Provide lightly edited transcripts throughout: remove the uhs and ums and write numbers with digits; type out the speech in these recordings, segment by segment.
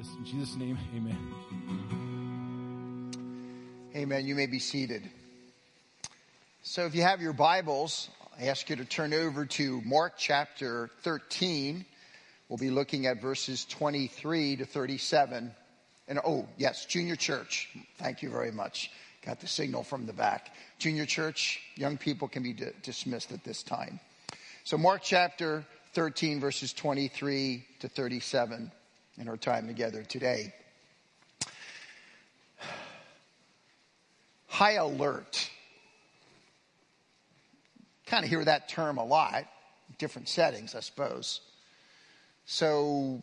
this. In Jesus' name, amen. Amen. You may be seated. So if you have your Bibles, I ask you to turn over to Mark chapter 13. We'll be looking at verses 23 to 37. And oh, yes, junior church. Thank you very much. Got the signal from the back. Junior church, young people can be dismissed at this time. So Mark chapter 13, verses 23 to 37 in our time together today. High alert. Kind of hear that term a lot, different settings, I suppose. So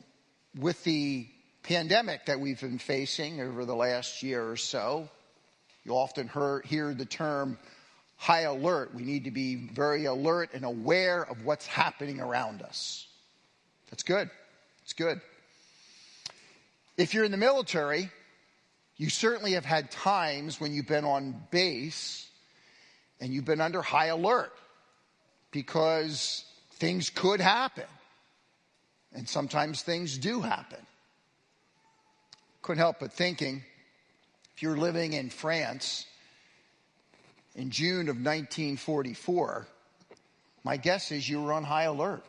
with the pandemic that we've been facing over the last year or so, you often hear the term high alert. We need to be very alert and aware of what's happening around us. That's good. It's good. If you're in the military, you certainly have had times when you've been on base and you've been under high alert because things could happen. And sometimes things do happen. Couldn't help but thinking, if you're living in France in June of 1944, my guess is you were on high alert.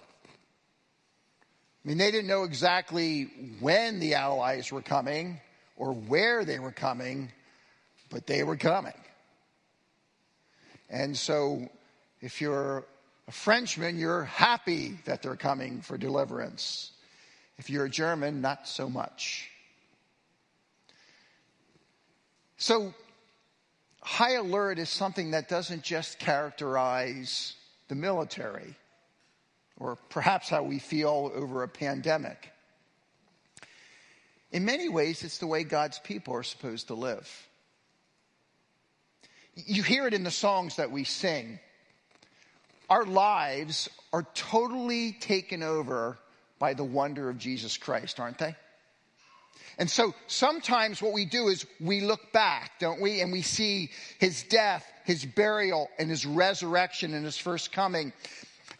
I mean, they didn't know exactly when the Allies were coming or where they were coming, but they were coming. And so if you're a Frenchman, you're happy that they're coming for deliverance. If you're a German, not so much. So high alert is something that doesn't just characterize the military or perhaps how we feel over a pandemic. In many ways, it's the way God's people are supposed to live. You hear it in the songs that we sing. Our lives are totally taken over by the wonder of Jesus Christ, aren't they? And so sometimes what we do is we look back, don't we? And we see his death, his burial, and his resurrection and his first coming.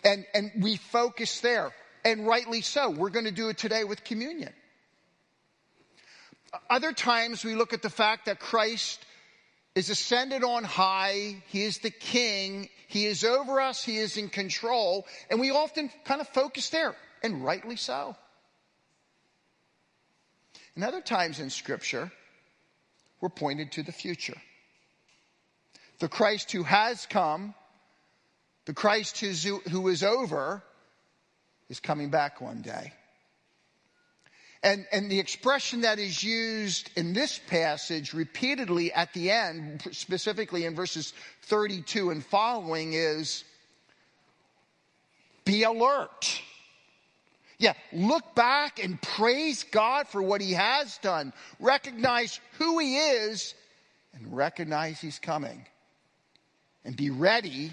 And we focus there. And rightly so. We're going to do it today with communion. Other times we look at the fact that Christ is ascended on high. He is the king. He is over us. He is in control. And we often kind of focus there. And rightly so. And other times in Scripture, we're pointed to the future. The Christ who has come, the Christ who is over, is coming back one day. And the expression that is used in this passage repeatedly at the end, specifically in verses 32 and following, is be alert. Yeah, look back and praise God for what he has done. Recognize who he is and recognize he's coming. And be ready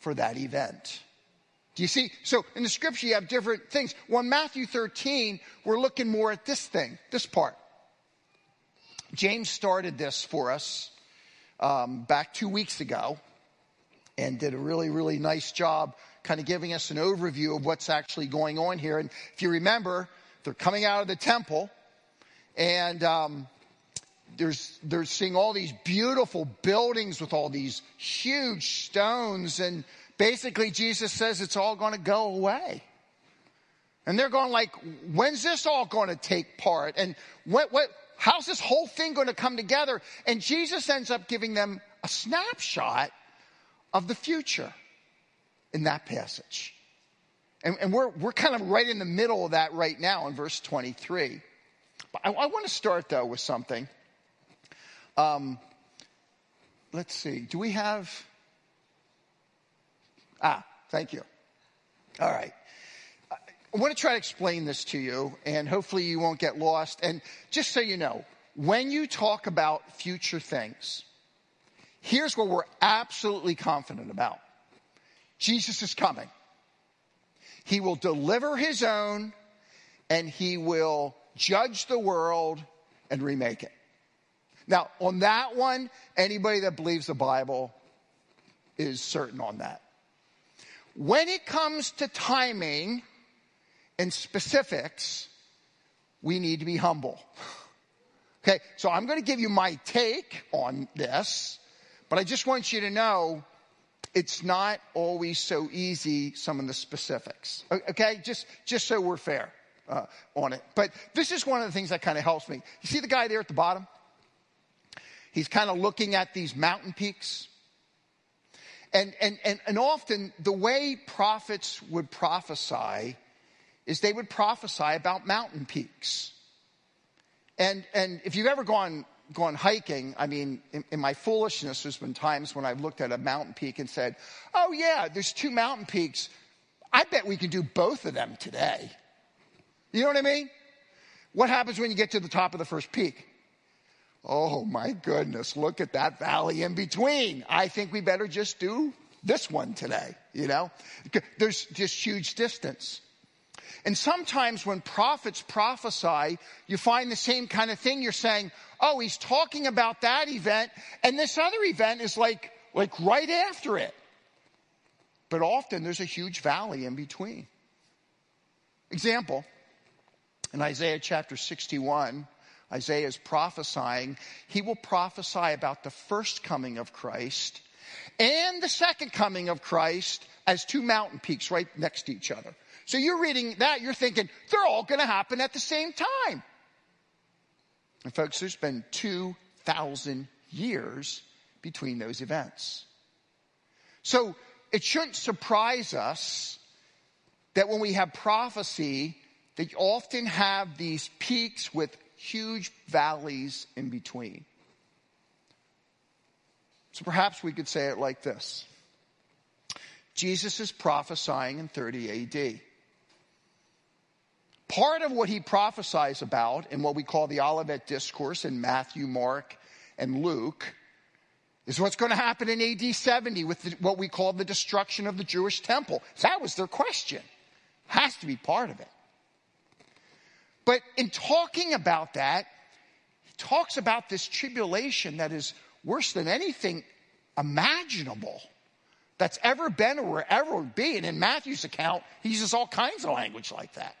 for that event. Do you see? So in the scripture you have different things. Well, in Matthew 13, we're looking more at this thing, this part. James started this for us back 2 weeks ago and did a really, really nice job kind of giving us an overview of what's actually going on here. And if you remember, they're coming out of the temple, and they're seeing all these beautiful buildings with all these huge stones, and basically Jesus says it's all going to go away. And they're going like, when's this all going to take part? And how's this whole thing going to come together? And Jesus ends up giving them a snapshot of the future in that passage. And we're kind of right in the middle of that right now in verse 23. I want to start, though, with something. Let's see. Do we have... thank you. All right. I want to try to explain this to you, and hopefully you won't get lost. And just so you know, when you talk about future things, here's what we're absolutely confident about. Jesus is coming. He will deliver his own, and he will judge the world and remake it. Now, on that one, anybody that believes the Bible is certain on that. When it comes to timing and specifics, we need to be humble. Okay, so I'm going to give you my take on this, but I just want you to know it's not always so easy, some of the specifics. Okay, just so we're fair on it. But this is one of the things that kind of helps me. You see the guy there at the bottom? He's kind of looking at these mountain peaks. And often the way prophets would prophesy is they would prophesy about mountain peaks. And if you've ever gone hiking, I mean, in my foolishness, there's been times when I've looked at a mountain peak and said, oh yeah, there's two mountain peaks. I bet we can do both of them today. You know what I mean? What happens when you get to the top of the first peak? Oh my goodness, look at that valley in between. I think we better just do this one today, you know? There's this huge distance. And sometimes when prophets prophesy, you find the same kind of thing. You're saying, oh, he's talking about that event, and this other event is like right after it. But often there's a huge valley in between. Example, in Isaiah chapter 61, Isaiah is prophesying. He will prophesy about the first coming of Christ and the second coming of Christ as two mountain peaks right next to each other. So you're reading that, you're thinking, they're all going to happen at the same time. And folks, there's been 2,000 years between those events. So it shouldn't surprise us that when we have prophecy, they often have these peaks with huge valleys in between. So perhaps we could say it like this. Jesus is prophesying in 30 AD. Part of what he prophesies about in what we call the Olivet Discourse in Matthew, Mark, and Luke is what's going to happen in AD 70 with what we call the destruction of the Jewish temple. That was their question. Has to be part of it. But in talking about that, he talks about this tribulation that is worse than anything imaginable that's ever been or will ever be. And in Matthew's account, he uses all kinds of language like that.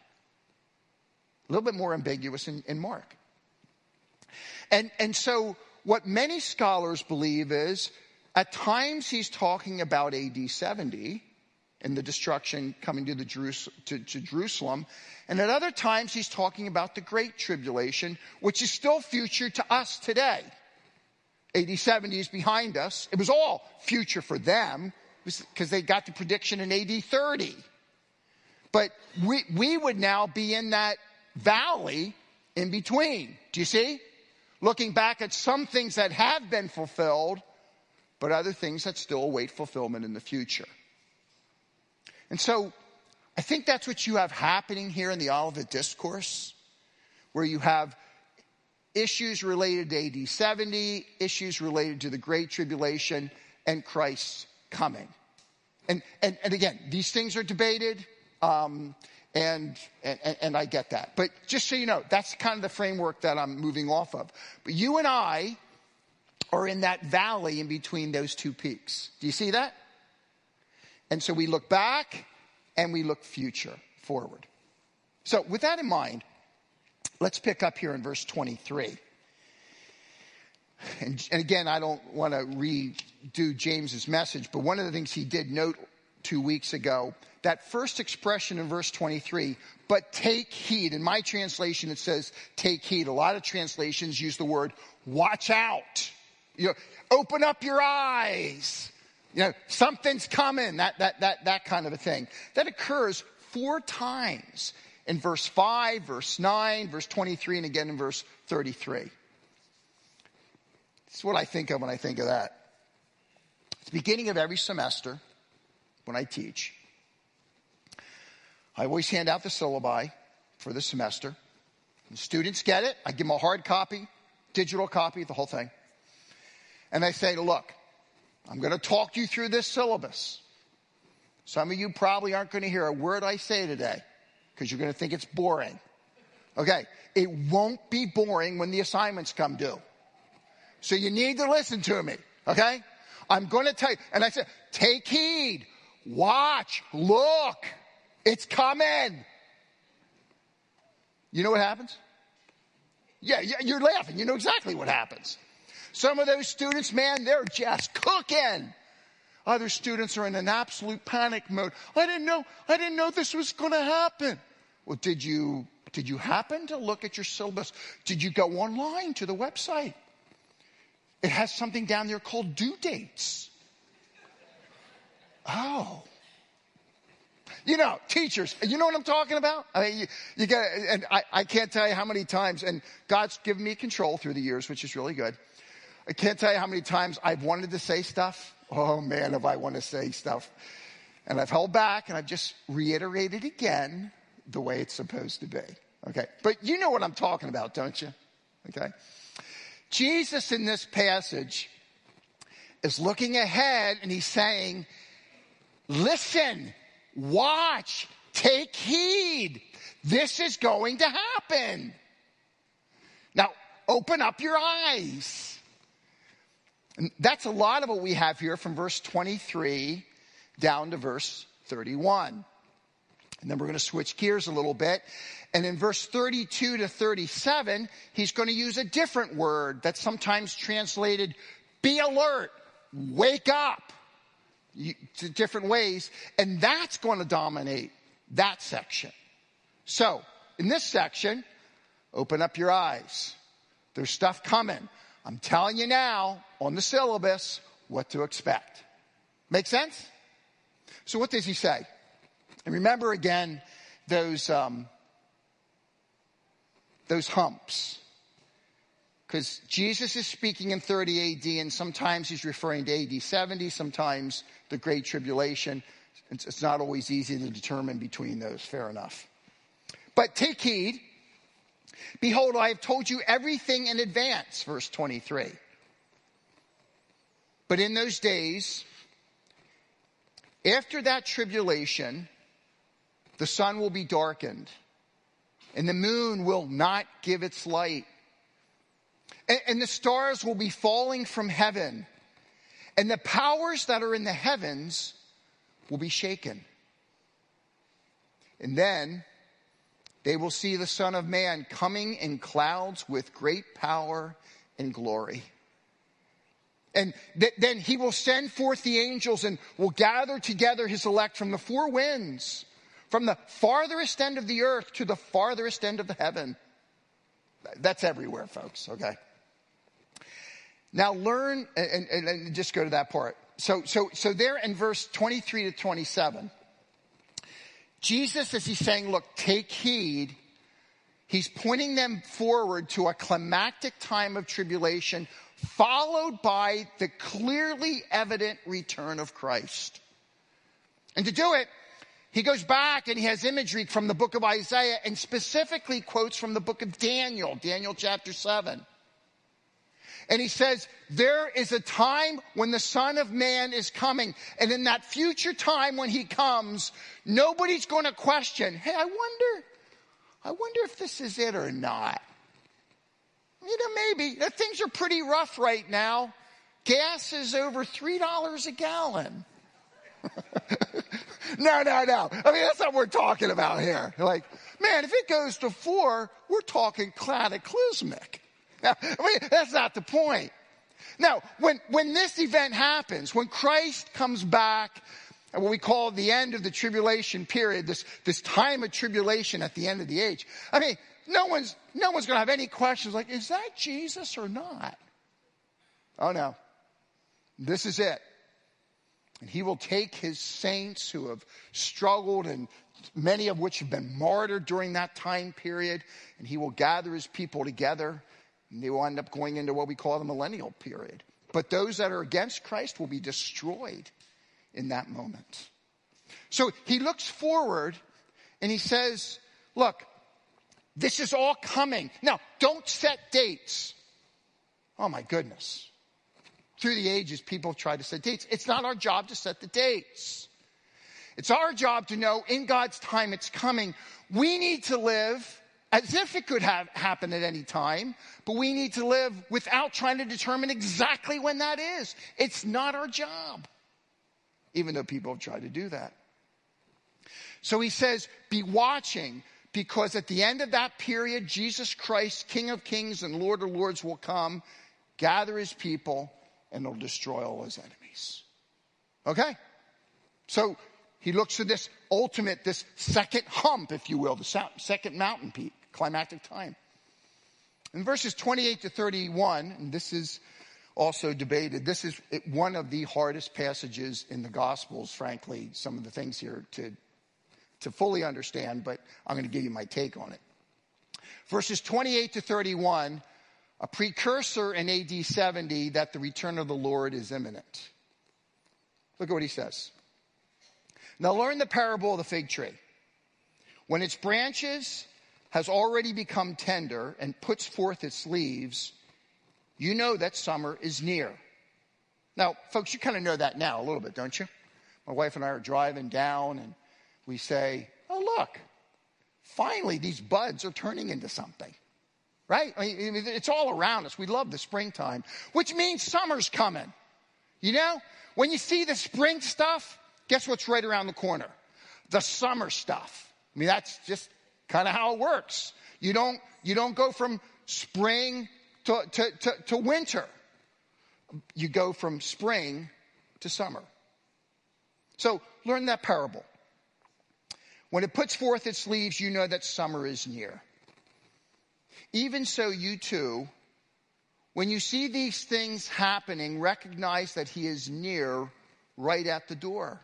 A little bit more ambiguous in Mark. And so what many scholars believe is at times he's talking about AD 70 and the destruction coming to Jerusalem. And at other times he's talking about the Great Tribulation, which is still future to us today. AD 70 is behind us. It was all future for them because they got the prediction in AD 30. But we would now be in that valley in between. Do you see? Looking back at some things that have been fulfilled, but other things that still await fulfillment in the future. And so I think that's what you have happening here in the Olivet Discourse, where you have issues related to AD 70, issues related to the Great Tribulation, and Christ's coming. And again, these things are debated, and I get that. But just so you know, that's kind of the framework that I'm moving off of. But you and I are in that valley in between those two peaks. Do you see that? And so we look back and we look future forward. So with that in mind, let's pick up here in verse 23. And again, I don't want to redo James's message, but one of the things he did note 2 weeks ago, that first expression in verse 23, but take heed. In my translation, it says, take heed. A lot of translations use the word, watch out. You know, open up your eyes. You know, something's coming, that kind of a thing. That occurs four times. In verse 5, verse 9, verse 23, and again in verse 33. This is what I think of when I think of that. At the beginning of every semester, when I teach, I always hand out the syllabi for the semester. And students get it. I give them a hard copy, digital copy, the whole thing. And I say, look, I'm going to talk you through this syllabus. Some of you probably aren't going to hear a word I say today, because you're going to think it's boring. Okay, it won't be boring when the assignments come due. So you need to listen to me, okay? I'm going to tell you, and I said, take heed, watch, look, it's coming. You know what happens? Yeah, you're laughing. You know exactly what happens. Some of those students, man, they're just cooking. Other students are in an absolute panic mode. I didn't know this was going to happen. Well, did you happen to look at your syllabus? Did you go online to the website? It has something down there called due dates. Oh. You know, teachers, you know what I'm talking about? I mean, you got, and I can't tell you how many times, and God's given me control through the years, which is really good. I can't tell you how many times I've wanted to say stuff. Oh man, if I want to say stuff. And I've held back and I've just reiterated again the way it's supposed to be. Okay. But you know what I'm talking about, don't you? Okay. Jesus in this passage is looking ahead and he's saying, listen, watch, take heed. This is going to happen. Now, open up your eyes. And that's a lot of what we have here from verse 23 down to verse 31. And then we're going to switch gears a little bit. And in verse 32 to 37, he's going to use a different word that's sometimes translated, be alert, wake up, different ways. And that's going to dominate that section. So in this section, open up your eyes. There's stuff coming. I'm telling you now on the syllabus what to expect. Make sense? So what does he say? And remember again those humps. Because Jesus is speaking in 30 AD and sometimes he's referring to AD 70, sometimes the Great Tribulation. It's not always easy to determine between those, fair enough. But take heed. Behold, I have told you everything in advance, verse 23. But in those days, after that tribulation, the sun will be darkened, and the moon will not give its light, and the stars will be falling from heaven, and the powers that are in the heavens will be shaken. And then they will see the Son of Man coming in clouds with great power and glory. And then he will send forth the angels and will gather together his elect from the four winds, from the farthest end of the earth to the farthest end of the heaven. That's everywhere, folks, okay? Now learn, and just go to that part. So there in verse 23 to 27... Jesus, as he's saying, look, take heed, he's pointing them forward to a climactic time of tribulation followed by the clearly evident return of Christ. And to do it, he goes back and he has imagery from the book of Isaiah and specifically quotes from the book of Daniel, Daniel chapter 7. And he says, there is a time when the Son of Man is coming. And in that future time when he comes, nobody's going to question, hey, I wonder if this is it or not. You know, maybe. Things are pretty rough right now. Gas is over $3 a gallon. No. I mean, that's not what we're talking about here. Like, man, if it goes to 4, we're talking cataclysmic. Now, I mean, that's not the point. Now, when this event happens, when Christ comes back, at what we call the end of the tribulation period, this time of tribulation at the end of the age, I mean, no one's going to have any questions like, is that Jesus or not? Oh, no. This is it. And he will take his saints who have struggled and many of which have been martyred during that time period, and he will gather his people together. And they will end up going into what we call the millennial period. But those that are against Christ will be destroyed in that moment. So he looks forward and he says, look, this is all coming. Now, don't set dates. Oh, my goodness. Through the ages, people have tried to set dates. It's not our job to set the dates. It's our job to know in God's time it's coming. We need to live as if it could have happened at any time, but we need to live without trying to determine exactly when that is. It's not our job, even though people have tried to do that. So he says, be watching, because at the end of that period, Jesus Christ, King of Kings and Lord of Lords, will come, gather his people, and will destroy all his enemies. Okay? So he looks to this ultimate, this second hump, if you will, the second mountain peak, climactic time. In verses 28 to 31, and this is also debated, this is one of the hardest passages in the Gospels, frankly, some of the things here to fully understand, but I'm going to give you my take on it. Verses 28 to 31, a precursor in AD 70 that the return of the Lord is imminent. Look at what he says. Now learn the parable of the fig tree. When its branches has already become tender and puts forth its leaves, you know that summer is near. Now, folks, you kind of know that now a little bit, don't you? My wife and I are driving down and we say, oh, look, finally these buds are turning into something, right? I mean, it's all around us. We love the springtime, which means summer's coming. You know, when you see the spring stuff, guess what's right around the corner? The summer stuff. I mean, that's just kind of how it works. You don't go from spring to winter. You go from spring to summer. So learn that parable. When it puts forth its leaves, you know that summer is near. Even so, you too, when you see these things happening, recognize that he is near, right at the door.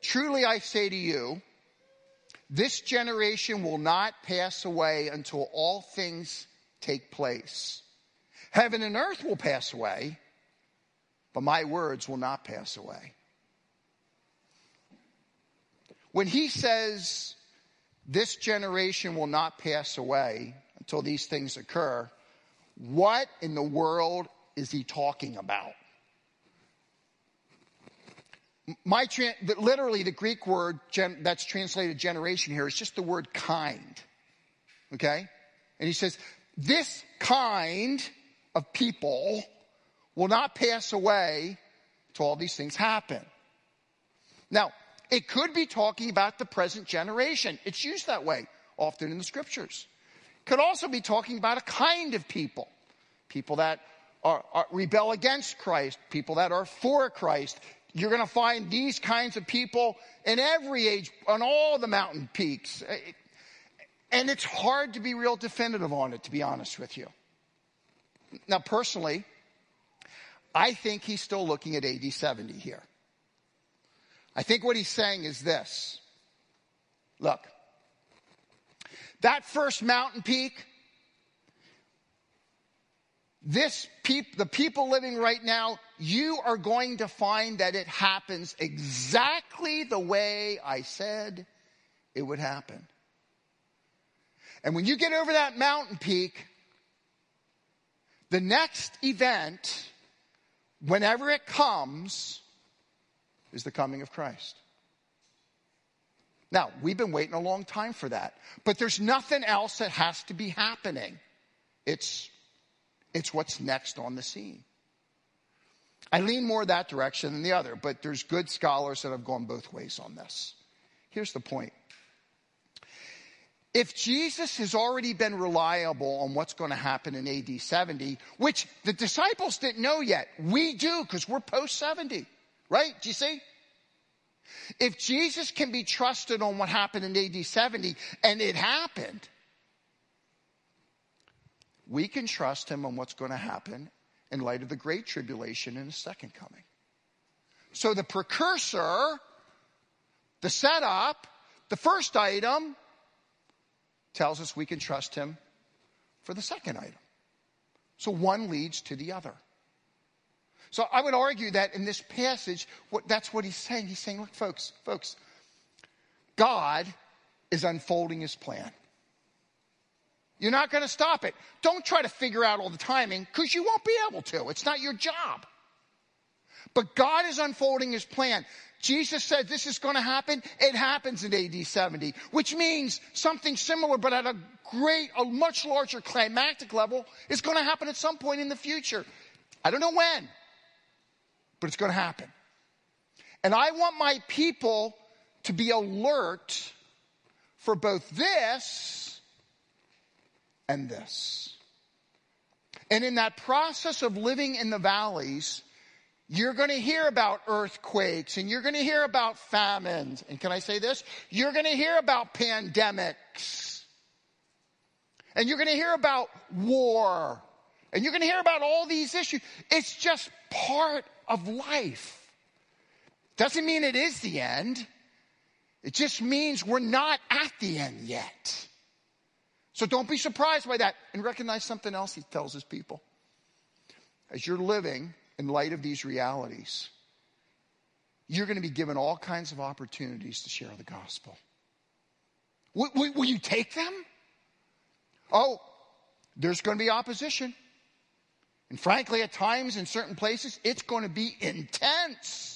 Truly, I say to you, this generation will not pass away until all things take place. Heaven and earth will pass away, but my words will not pass away. When he says, this generation will not pass away until these things occur, what in the world is he talking about? Literally, the Greek word that's translated generation here is just the word kind, okay? And he says, this kind of people will not pass away until all these things happen. Now, it could be talking about the present generation. It's used that way often in the scriptures. Could also be talking about a kind of people. People that are rebel against Christ. People that are for Christ. You're going to find these kinds of people in every age, on all the mountain peaks. And it's hard to be real definitive on it, to be honest with you. Now, personally, I think he's still looking at AD 70 here. I think what he's saying is this. Look, that first mountain peak, the people living right now, you are going to find that it happens exactly the way I said it would happen. And when you get over that mountain peak, the next event, whenever it comes, is the coming of Christ. Now, we've been waiting a long time for that, but there's nothing else that has to be happening. It's what's next on the scene. I lean more that direction than the other, but there's good scholars that have gone both ways on this. Here's the point. If Jesus has already been reliable on what's going to happen in AD 70, which the disciples didn't know yet, we do because we're post 70. Right? Do you see? If Jesus can be trusted on what happened in AD 70, and it happened, we can trust him on what's going to happen in light of the Great Tribulation and his second coming. So the precursor, the setup, the first item tells us we can trust him for the second item. So one leads to the other. So I would argue that in this passage, that's what he's saying. He's saying, look, folks, God is unfolding his plan. You're not going to stop it. Don't try to figure out all the timing because you won't be able to. It's not your job. But God is unfolding his plan. Jesus said this is going to happen. It happens in AD 70, which means something similar but at a much larger climactic level is going to happen at some point in the future. I don't know when. But it's going to happen. And I want my people to be alert for both this and this. And in that process of living in the valleys, you're going to hear about earthquakes, and you're going to hear about famines. And can I say this? You're going to hear about pandemics. And you're going to hear about war. And you're going to hear about all these issues. It's just part of life. Doesn't mean it is the end. It just means we're not at the end yet. So don't be surprised by that. And recognize something else he tells his people. As you're living in light of these realities, you're going to be given all kinds of opportunities to share the gospel. Will you take them? Oh, there's going to be opposition. And frankly, at times in certain places, it's going to be intense.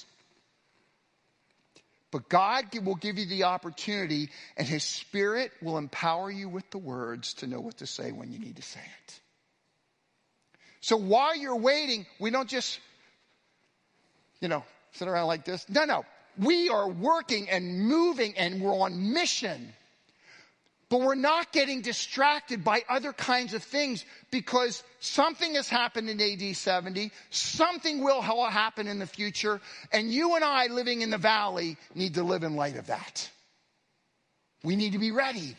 But God will give you the opportunity, and his Spirit will empower you with the words to know what to say when you need to say it. So while you're waiting, we don't just, sit around like this. No. We are working and moving, and we're on mission. But we're not getting distracted by other kinds of things, because something has happened in AD 70. Something will happen in the future. And you and I living in the valley need to live in light of that. We need to be ready.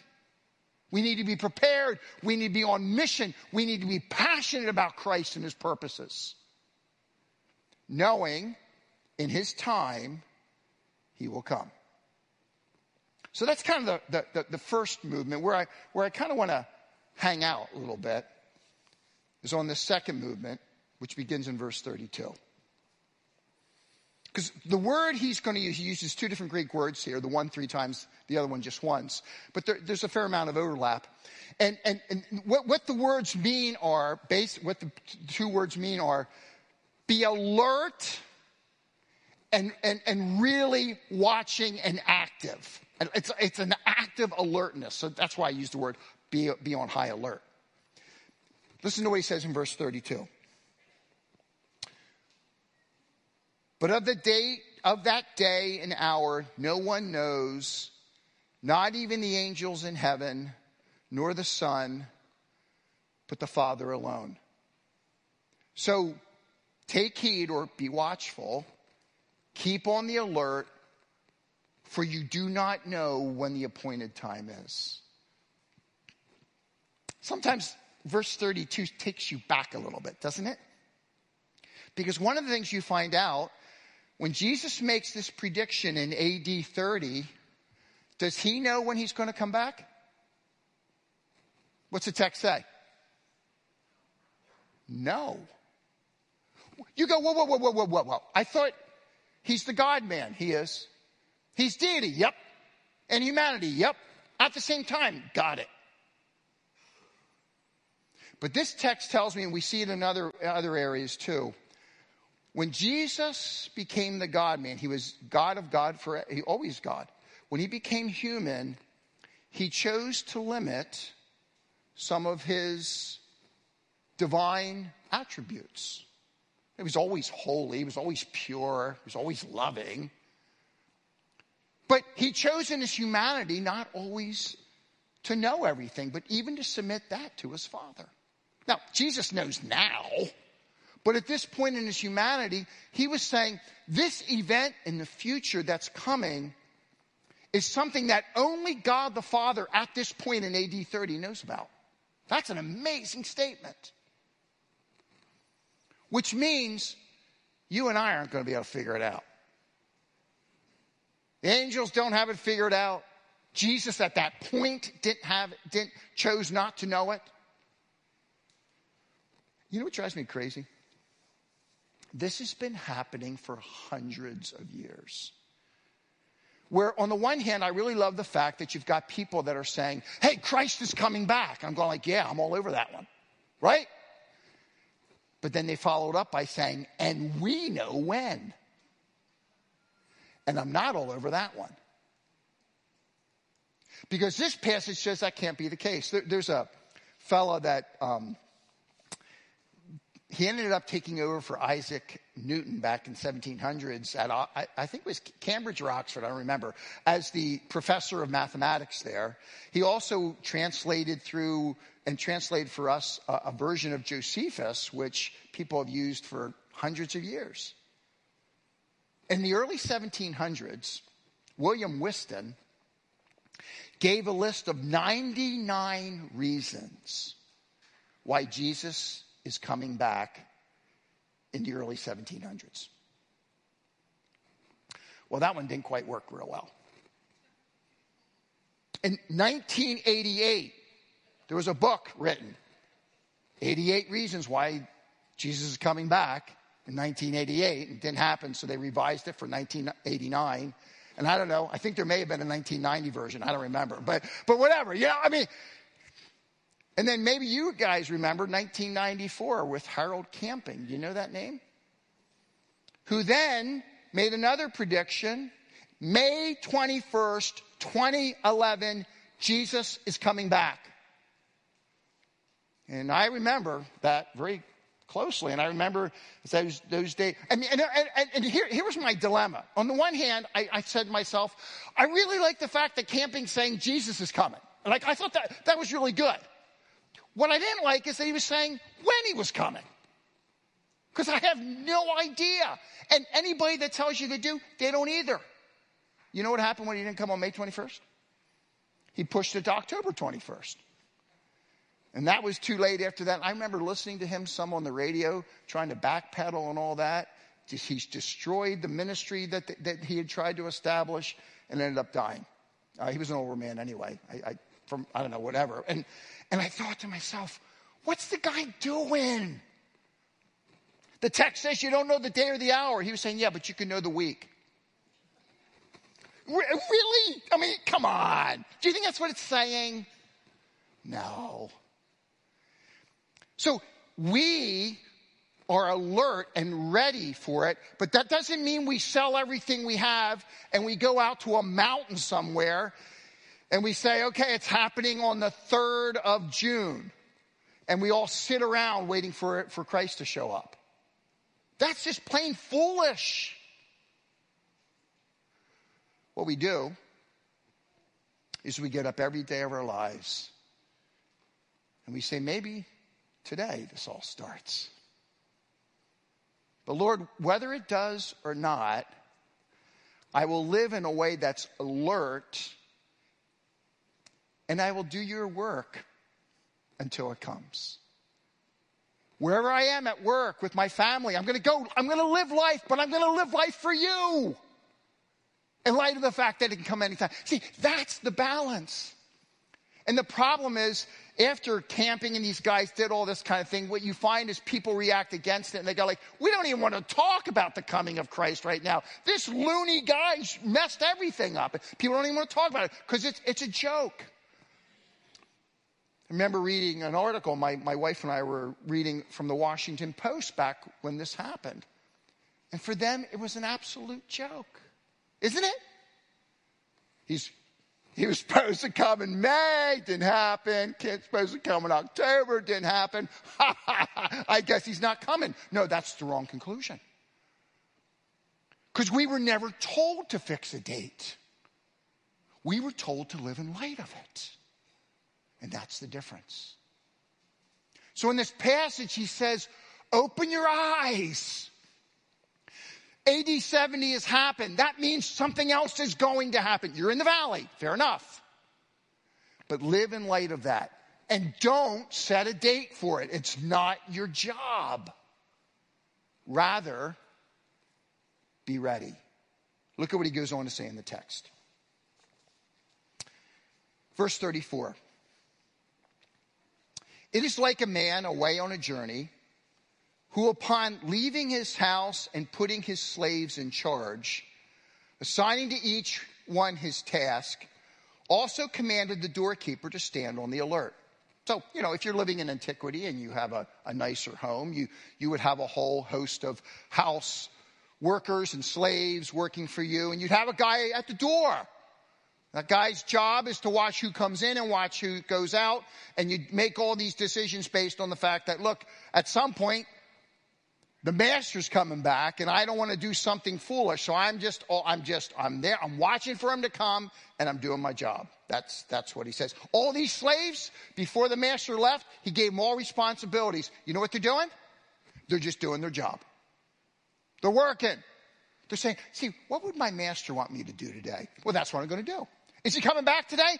We need to be prepared. We need to be on mission. We need to be passionate about Christ and his purposes, knowing in his time he will come. So that's kind of the first movement. Where I kind of want to hang out a little bit is on the second movement, which begins in verse 32. Because the word he's going to use, he uses two different Greek words here, the one 3 times, the other one just once. But there's a fair amount of overlap. And what the words mean are, what the two words mean are, be alert and really watching and active. It's an active alertness. So that's why I use the word be on high alert. Listen to what he says in verse 32. But of that day and hour, no one knows, not even the angels in heaven, nor the Son, but the Father alone. So take heed, or be watchful, keep on the alert, for you do not know when the appointed time is. Sometimes verse 32 takes you back a little bit, doesn't it? Because one of the things you find out, when Jesus makes this prediction in AD 30, does he know when he's going to come back? What's the text say? No. You go, whoa. I thought he's the God-man. He is. He's deity, yep. And humanity, yep. At the same time, got it. But this text tells me, and we see it in other areas too, when Jesus became the God-man, he was God of God forever, he always God. When he became human, he chose to limit some of his divine attributes. He was always holy, he was always pure, he was always loving. But he chose in his humanity not always to know everything, but even to submit that to his Father. Now, Jesus knows now, but at this point in his humanity, he was saying this event in the future that's coming is something that only God the Father at this point in AD 30 knows about. That's an amazing statement. Which means you and I aren't going to be able to figure it out. The angels don't have it figured out. Jesus at that point chose not to know it. You know what drives me crazy? This has been happening for hundreds of years. Where on the one hand, I really love the fact that you've got people that are saying, hey, Christ is coming back. I'm going like, yeah, I'm all over that one, right? But then they followed up by saying, and we know when. And I'm not all over that one. Because this passage says that can't be the case. There's a fella that He ended up taking over for Isaac Newton back in 1700s at, I think it was Cambridge or Oxford, I don't remember, as the professor of mathematics there. He also translated through and translated for us a version of Josephus, which people have used for hundreds of years. In the early 1700s, William Whiston gave a list of 99 reasons why Jesus is coming back in the early 1700s. Well, that one didn't quite work real well. In 1988, there was a book written, 88 Reasons Why Jesus is Coming Back in 1988. It didn't happen, so they revised it for 1989. And I don't know, I think there may have been a 1990 version. I don't remember, but whatever. Yeah, I mean... And then maybe you guys remember 1994 with Harold Camping. You know that name? Who then made another prediction. May 21st, 2011, Jesus is coming back. And I remember that very closely. And I remember those days. I mean, and here was my dilemma. On the one hand, I said to myself, I really like the fact that Camping's saying Jesus is coming. Like, I thought that was really good. What I didn't like is that he was saying when he was coming. Because I have no idea. And anybody that tells you they do, they don't either. You know what happened when he didn't come on May 21st? He pushed it to October 21st. And that was too late after that. I remember listening to him some on the radio, trying to backpedal and all that. He's destroyed the ministry that he had tried to establish and ended up dying. He was an older man anyway. I don't know, whatever. And I thought to myself, what's the guy doing? The text says you don't know the day or the hour. He was saying, yeah, but you can know the week. Really? I mean, come on. Do you think that's what it's saying? No. So we are alert and ready for it, but that doesn't mean we sell everything we have and we go out to a mountain somewhere and we say, okay, it's happening on the 3rd of June. And we all sit around waiting for Christ to show up. That's just plain foolish. What we do is we get up every day of our lives. And we say, maybe today this all starts. But Lord, whether it does or not, I will live in a way that's alert, and I will do your work until it comes. Wherever I am at work with my family, I'm going to go, I'm going to live life, but I'm going to live life for you. In light of the fact that it can come anytime. See, that's the balance. And the problem is, after Camping and these guys did all this kind of thing, what you find is people react against it. And they go like, we don't even want to talk about the coming of Christ right now. This loony guy messed everything up. People don't even want to talk about it because it's a joke. I remember reading an article, my wife and I were reading from the Washington Post back when this happened. And for them, it was an absolute joke. Isn't it? He was supposed to come in May, didn't happen. Kid's supposed to come in October, didn't happen. Ha, ha, ha, I guess he's not coming. No, that's the wrong conclusion. Because we were never told to fix a date. We were told to live in light of it. And that's the difference. So in this passage, he says, open your eyes. AD 70 has happened. That means something else is going to happen. You're in the valley. Fair enough. But live in light of that. And don't set a date for it. It's not your job. Rather, be ready. Look at what he goes on to say in the text. Verse 34. It is like a man away on a journey who, upon leaving his house and putting his slaves in charge, assigning to each one his task, also commanded the doorkeeper to stand on the alert. So, you know, if you're living in antiquity and you have a nicer home, you would have a whole host of house workers and slaves working for you, and you'd have a guy at the door. That guy's job is to watch who comes in and watch who goes out. And you make all these decisions based on the fact that, look, at some point, The master's coming back, and I don't want to do something foolish. So I'm there. I'm watching for him to come, and I'm doing my job. That's what he says. All these slaves, before the master left, he gave them all responsibilities. You know what they're doing? They're just doing their job. They're working. They're saying, see, what would my master want me to do today? Well, that's what I'm going to do. Is he coming back today?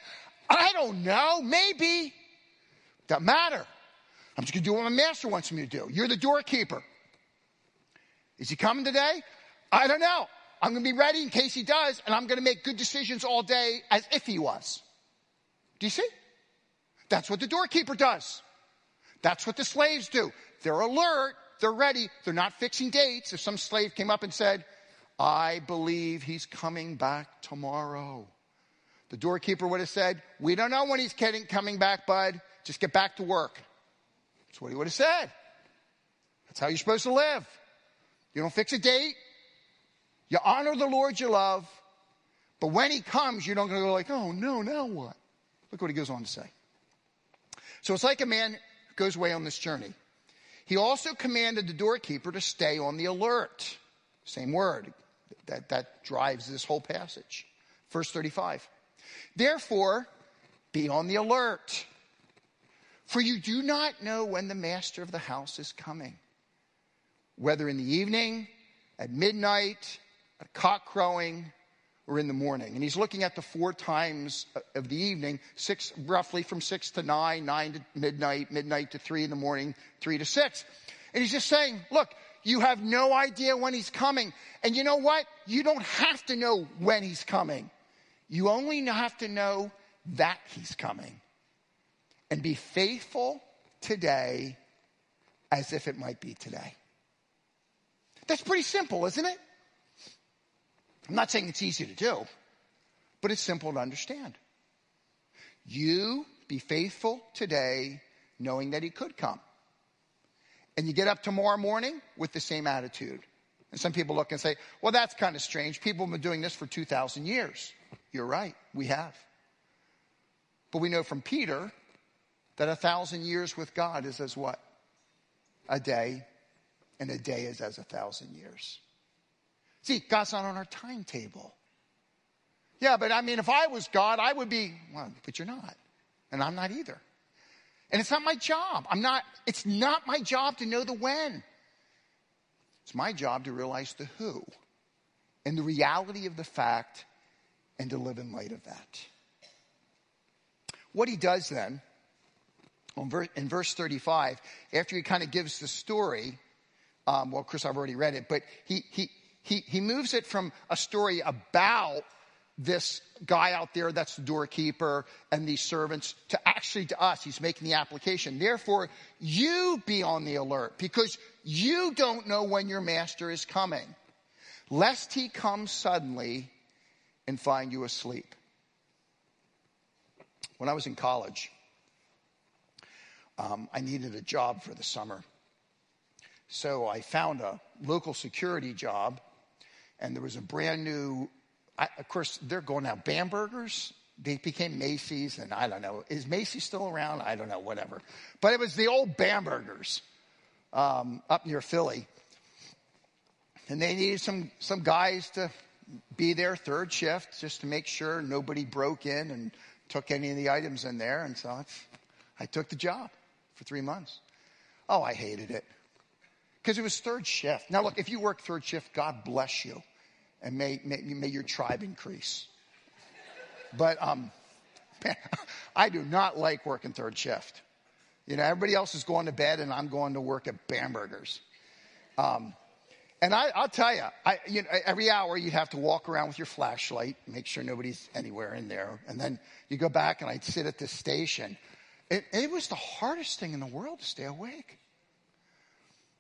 I don't know. Maybe. Doesn't matter. I'm just going to do what my master wants me to do. You're the doorkeeper. Is he coming today? I don't know. I'm going to be ready in case he does, and I'm going to make good decisions all day as if he was. Do you see? That's what the doorkeeper does. That's what the slaves do. They're alert. They're ready. They're not fixing dates. If some slave came up and said, I believe he's coming back tomorrow, the doorkeeper would have said, we don't know when he's coming back, bud. Just get back to work. That's what he would have said. That's how you're supposed to live. You don't fix a date. You honor the Lord you love. But when he comes, you're not going to go like, oh, no, now what? Look what he goes on to say. So it's like a man who goes away on this journey. He also commanded the doorkeeper to stay on the alert. Same word. That drives this whole passage. Verse 35. Therefore, be on the alert. For you do not know when the master of the house is coming, whether in the evening, at midnight, at cock crowing, or in the morning. And he's looking at the four times of the evening, six, roughly from 6 to 9, 9 to midnight, midnight to 3 in the morning, 3 to 6. And he's just saying, look, you have no idea when he's coming. And you know what? You don't have to know when he's coming. You only have to know that he's coming. And be faithful today as if it might be today. That's pretty simple, isn't it? I'm not saying it's easy to do, but it's simple to understand. You be faithful today, knowing that he could come. And you get up tomorrow morning with the same attitude. And some people look and say, well, that's kind of strange. People have been doing this for 2,000 years. You're right, we have. But we know from Peter that 1,000 years with God is as what? A day. And a day is as 1,000 years. See, God's not on our timetable. Yeah, but I mean, if I was God, I would be, well, but you're not. And I'm not either. And it's not my job. It's not my job to know the when. It's my job to realize the who and the reality of the fact and to live in light of that. What he does then, in verse 35, after he kind of gives the story, well, Chris, I've already read it, but he moves it from a story about this guy out there that's the doorkeeper and these servants to actually to us. He's making the application. Therefore, you be on the alert because you don't know when your master is coming, lest he come suddenly and find you asleep. When I was in college, I needed a job for the summer. So I found a local security job, and there was a brand new, of course, they're going now, Bambergers. They became Macy's, and I don't know. Is Macy's still around? I don't know, whatever. But it was the old Bambergers up near Philly. And they needed some guys to be there third shift just to make sure nobody broke in and took any of the items in there. And so I took the job for 3 months. Oh, I hated it. Because it was third shift. Now, look, if you work third shift, God bless you. And may your tribe increase. But man, I do not like working third shift. You know, everybody else is going to bed, and I'm going to work at Bambergers. And I'll tell you, every hour you'd have to walk around with your flashlight, make sure nobody's anywhere in there. And then you go back, and I'd sit at this station. It was the hardest thing in the world to stay awake.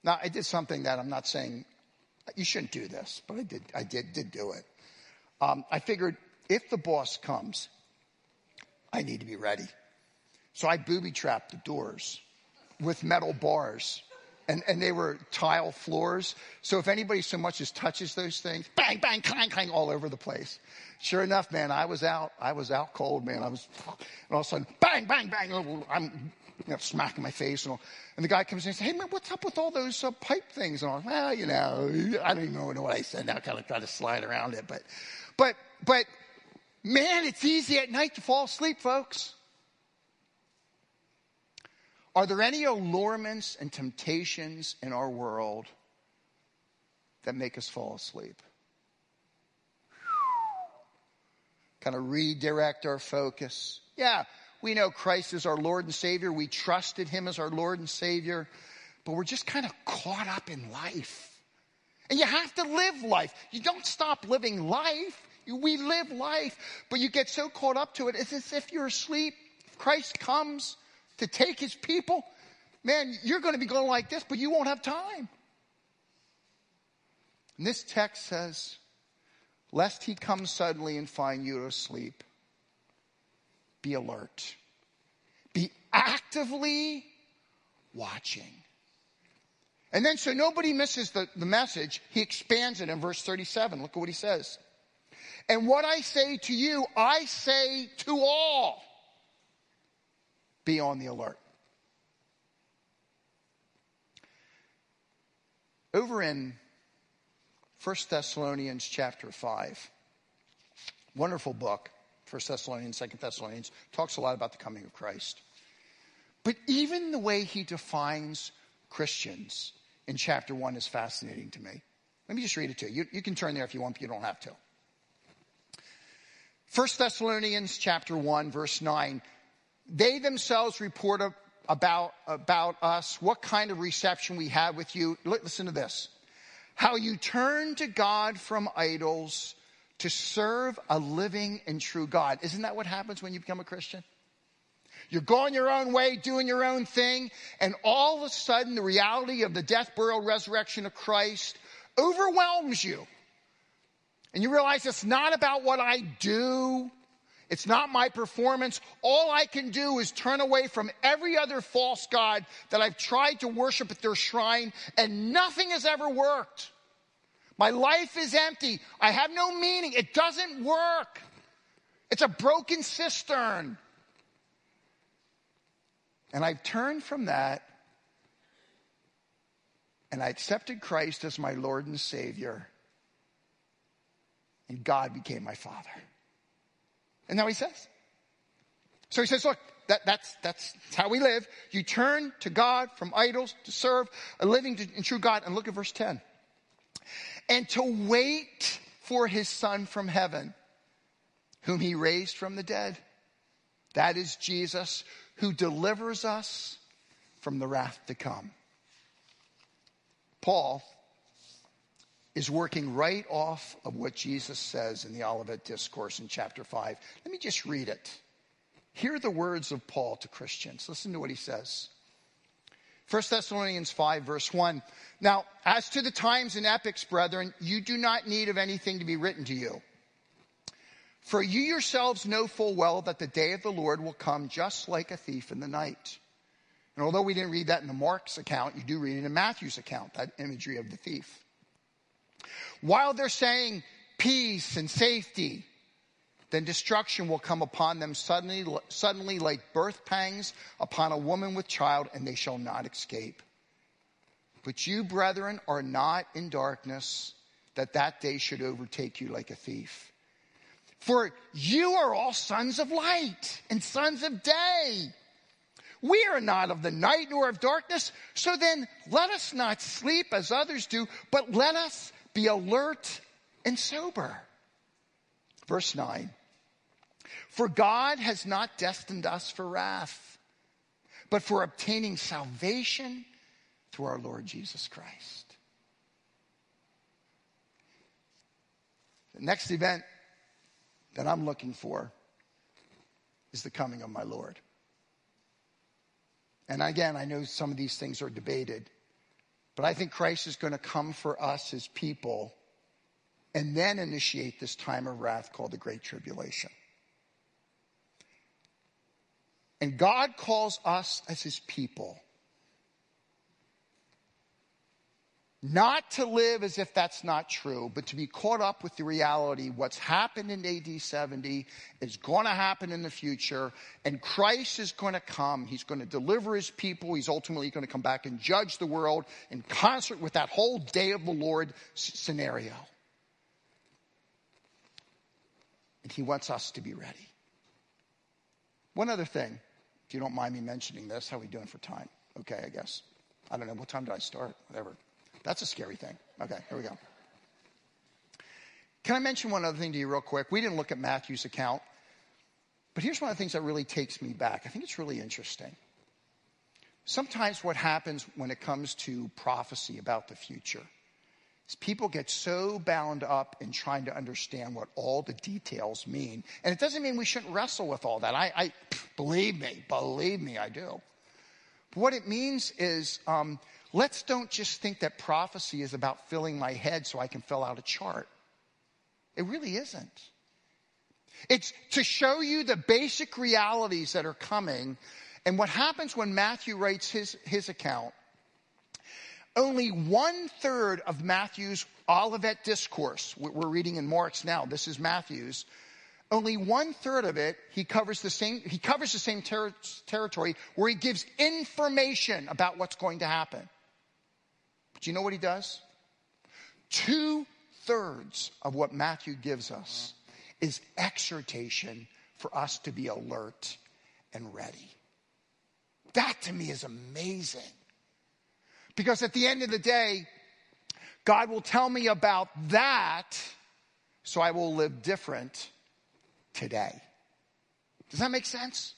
Now, I did something that I'm not saying you shouldn't do this, but I did do it. I figured if the boss comes, I need to be ready. So I booby-trapped the doors with metal bars, and they were tile floors. So if anybody so much as touches those things, bang, bang, clang, clang, all over the place. Sure enough, man, I was out cold, man. And all of a sudden, bang, bang, bang, I'm you know, smack in my face. And the guy comes in and says, hey, man, what's up with all those pipe things? And I'm like, well, you know, I don't even know what I said now. I kind of try to slide around it. But man, it's easy at night to fall asleep, folks. Are there any allurements and temptations in our world that make us fall asleep? Kind of redirect our focus. Yeah, we know Christ is our Lord and Savior. We trusted him as our Lord and Savior. But we're just kind of caught up in life. And you have to live life. You don't stop living life. We live life. But you get so caught up to it. It's as if you're asleep. If Christ comes to take his people, man, you're going to be going like this, but you won't have time. And this text says, lest he come suddenly and find you asleep, be alert. Be actively watching. And then so nobody misses the message, he expands it in verse 37. Look at what he says. And what I say to you, I say to all. Be on the alert. Over in 1 Thessalonians chapter 5, wonderful book, 1 Thessalonians, 2 Thessalonians, talks a lot about the coming of Christ. But even the way he defines Christians in chapter 1 is fascinating to me. Let me just read it to you. You can turn there if you want, but you don't have to. 1 Thessalonians chapter 1, verse 9, they themselves report about us what kind of reception we had with you. Listen to this. How you turned to God from idols to serve a living and true God. Isn't that what happens when you become a Christian? You're going your own way, doing your own thing, and all of a sudden the reality of the death, burial, resurrection of Christ overwhelms you. And you realize it's not about what I do. It's not my performance. All I can do is turn away from every other false god that I've tried to worship at their shrine, and nothing has ever worked. My life is empty. I have no meaning. It doesn't work. It's a broken cistern. And I've turned from that, and I accepted Christ as my Lord and Savior, and God became my Father. And now he says. So he says, look, that's how we live. You turn to God from idols to serve a living and true God. And look at verse 10. And to wait for his Son from heaven, whom he raised from the dead. That is Jesus, who delivers us from the wrath to come. Paul is working right off of what Jesus says in the Olivet Discourse in chapter 5. Let me just read it. Hear the words of Paul to Christians. Listen to what he says. 1 Thessalonians 5, verse 1. Now, as to the times and epochs, brethren, you do not need of anything to be written to you. For you yourselves know full well that the day of the Lord will come just like a thief in the night. And although we didn't read that in the Mark's account, you do read it in Matthew's account, that imagery of the thief. While they're saying peace and safety, then destruction will come upon them suddenly like birth pangs upon a woman with child, and they shall not escape. But you, brethren, are not in darkness, that day should overtake you like a thief. For you are all sons of light and sons of day. We are not of the night nor of darkness, so then let us not sleep as others do, but let us be alert and sober. Verse 9. For God has not destined us for wrath, but for obtaining salvation through our Lord Jesus Christ. The next event that I'm looking for is the coming of my Lord. And again, I know some of these things are debated, but I think Christ is going to come for us, his people, and then initiate this time of wrath called the Great Tribulation. And God calls us as his people Not to live as if that's not true, but to be caught up with the reality. What's happened in AD 70 is going to happen in the future, and Christ is going to come. He's going to deliver his people. He's ultimately going to come back and judge the world in concert with that whole day of the Lord scenario. And he wants us to be ready. One other thing, if you don't mind me mentioning this, how are we doing for time? Okay, I guess. I don't know. What time did I start? Whatever. That's a scary thing. Okay, here we go. Can I mention one other thing to you real quick? We didn't look at Matthew's account, but here's one of the things that really takes me back. I think it's really interesting. Sometimes what happens when it comes to prophecy about the future is people get so bound up in trying to understand what all the details mean. And it doesn't mean we shouldn't wrestle with all that. I believe me, I do. But what it means is... let's don't just think that prophecy is about filling my head so I can fill out a chart. It really isn't. It's to show you the basic realities that are coming. And what happens when Matthew writes his account, only 1/3 of Matthew's Olivet Discourse, we're reading in Mark's now, this is Matthew's, only 1/3 of it, he covers the same territory where he gives information about what's going to happen. Do you know what he does? 2/3 of what Matthew gives us is exhortation for us to be alert and ready. That to me is amazing. Because at the end of the day, God will tell me about that, so I will live different today. Does that make sense?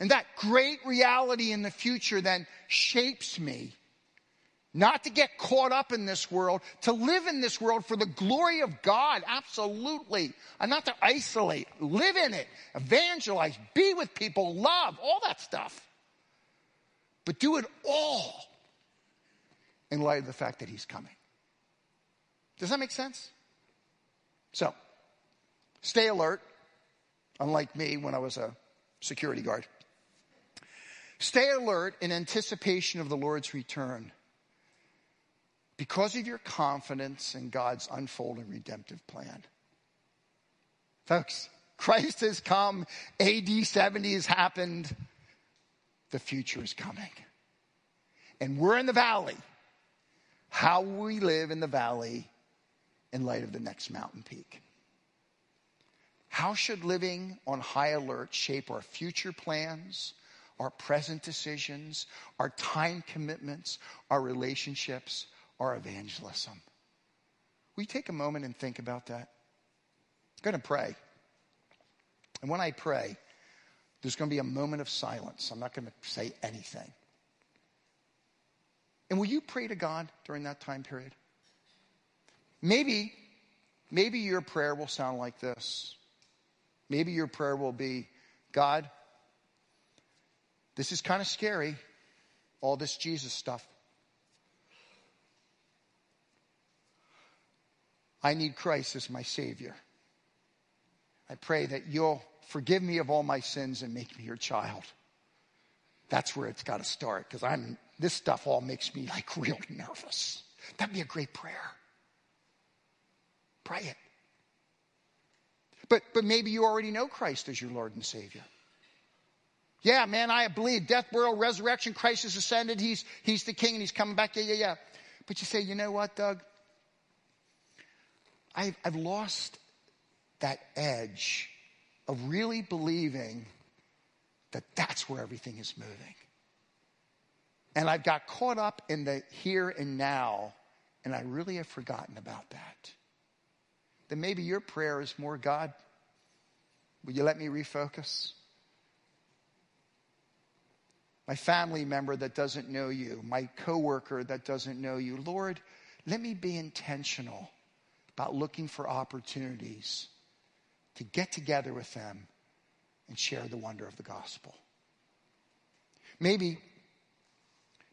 And that great reality in the future then shapes me. Not to get caught up in this world, to live in this world for the glory of God, absolutely. And not to isolate, live in it, evangelize, be with people, love, all that stuff. But do it all in light of the fact that he's coming. Does that make sense? So, stay alert. Unlike me when I was a security guard. Stay alert in anticipation of the Lord's return because of your confidence in God's unfolding redemptive plan. Folks, Christ has come. AD 70 has happened. The future is coming. And we're in the valley. How will we live in the valley in light of the next mountain peak? How should living on high alert shape our future plans, our present decisions, our time commitments, our relationships, our evangelism? Will you take a moment and think about that? I'm going to pray. And when I pray, there's going to be a moment of silence. I'm not going to say anything. And will you pray to God during that time period? Maybe your prayer will sound like this. Maybe your prayer will be, God, this is kind of scary, all this Jesus stuff. I need Christ as my Savior. I pray that you'll forgive me of all my sins and make me your child. That's where it's got to start, because this stuff all makes me like real nervous. That'd be a great prayer. Pray it. But maybe you already know Christ as your Lord and Savior. Yeah, man, I believe death, burial, resurrection, Christ has ascended. He's the king and he's coming back. Yeah. But you say, you know what, Doug? I've lost that edge of really believing that that's where everything is moving. And I've got caught up in the here and now, and I really have forgotten about that. Then maybe your prayer is more, God, will you let me refocus? My family member that doesn't know you, my coworker that doesn't know you, Lord, let me be intentional about looking for opportunities to get together with them and share the wonder of the gospel. Maybe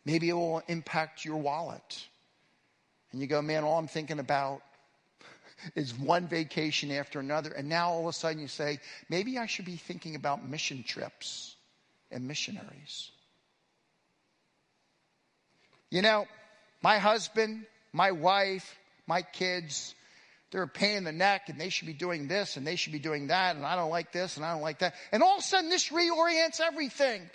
it will impact your wallet. And you go, man, all I'm thinking about is one vacation after another. And now all of a sudden you say, maybe I should be thinking about mission trips and missionaries. You know, my husband my wife, my kids, they're a pain in the neck, and they should be doing this, and they should be doing that, and I don't like this, and I don't like that. And all of a sudden, this reorients everything.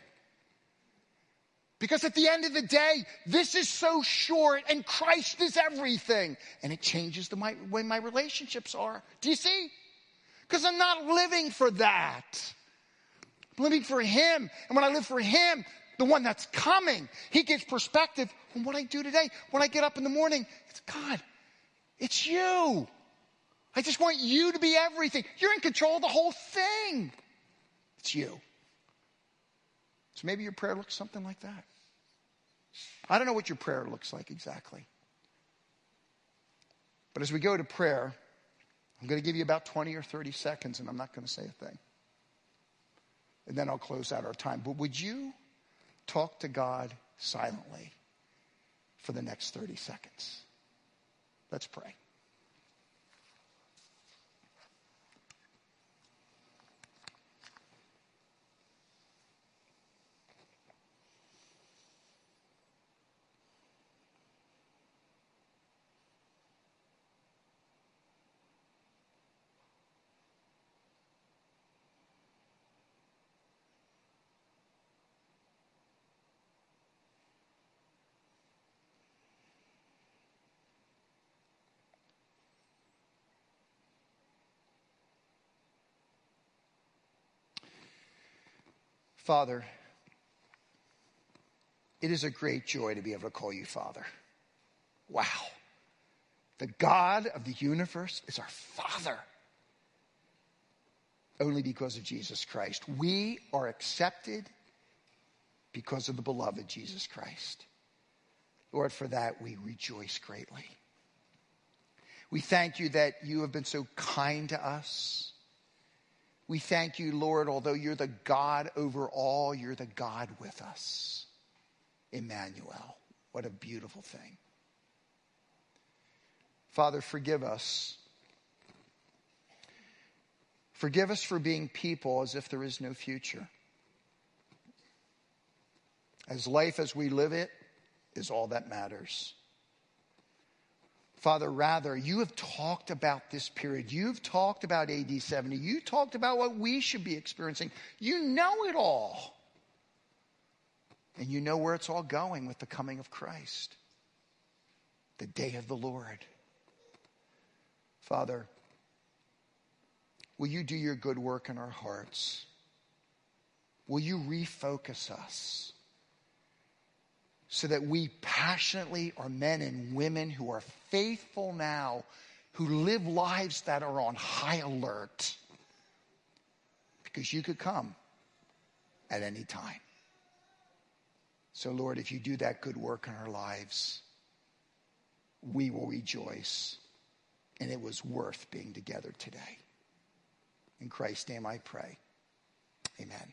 Because at the end of the day, this is so short, and Christ is everything. And it changes the way my relationships are. Do you see? Because I'm not living for that. I'm living for Him. And when I live for Him, the one that's coming, He gives perspective on what I do today. When I get up in the morning, it's God. It's you. I just want you to be everything. You're in control of the whole thing. It's you. So maybe your prayer looks something like that. I don't know what your prayer looks like exactly. But as we go to prayer, I'm going to give you about 20 or 30 seconds, and I'm not going to say a thing. And then I'll close out our time. But would you talk to God silently for the next 30 seconds? Let's pray. Father, it is a great joy to be able to call you Father. Wow. The God of the universe is our Father. Only because of Jesus Christ. We are accepted because of the beloved Jesus Christ. Lord, for that we rejoice greatly. We thank you that you have been so kind to us. We thank you, Lord, although you're the God over all, you're the God with us. Emmanuel, what a beautiful thing. Father, forgive us. Forgive us for being people as if there is no future. As life as we live it is all that matters. Father, rather, you have talked about this period. You've talked about AD 70. You talked about what we should be experiencing. You know it all. And you know where it's all going with the coming of Christ. The day of the Lord. Father, will you do your good work in our hearts? Will you refocus us? So that we passionately are men and women who are faithful now, who live lives that are on high alert. Because you could come at any time. So Lord, if you do that good work in our lives, we will rejoice. And it was worth being together today. In Christ's name I pray. Amen.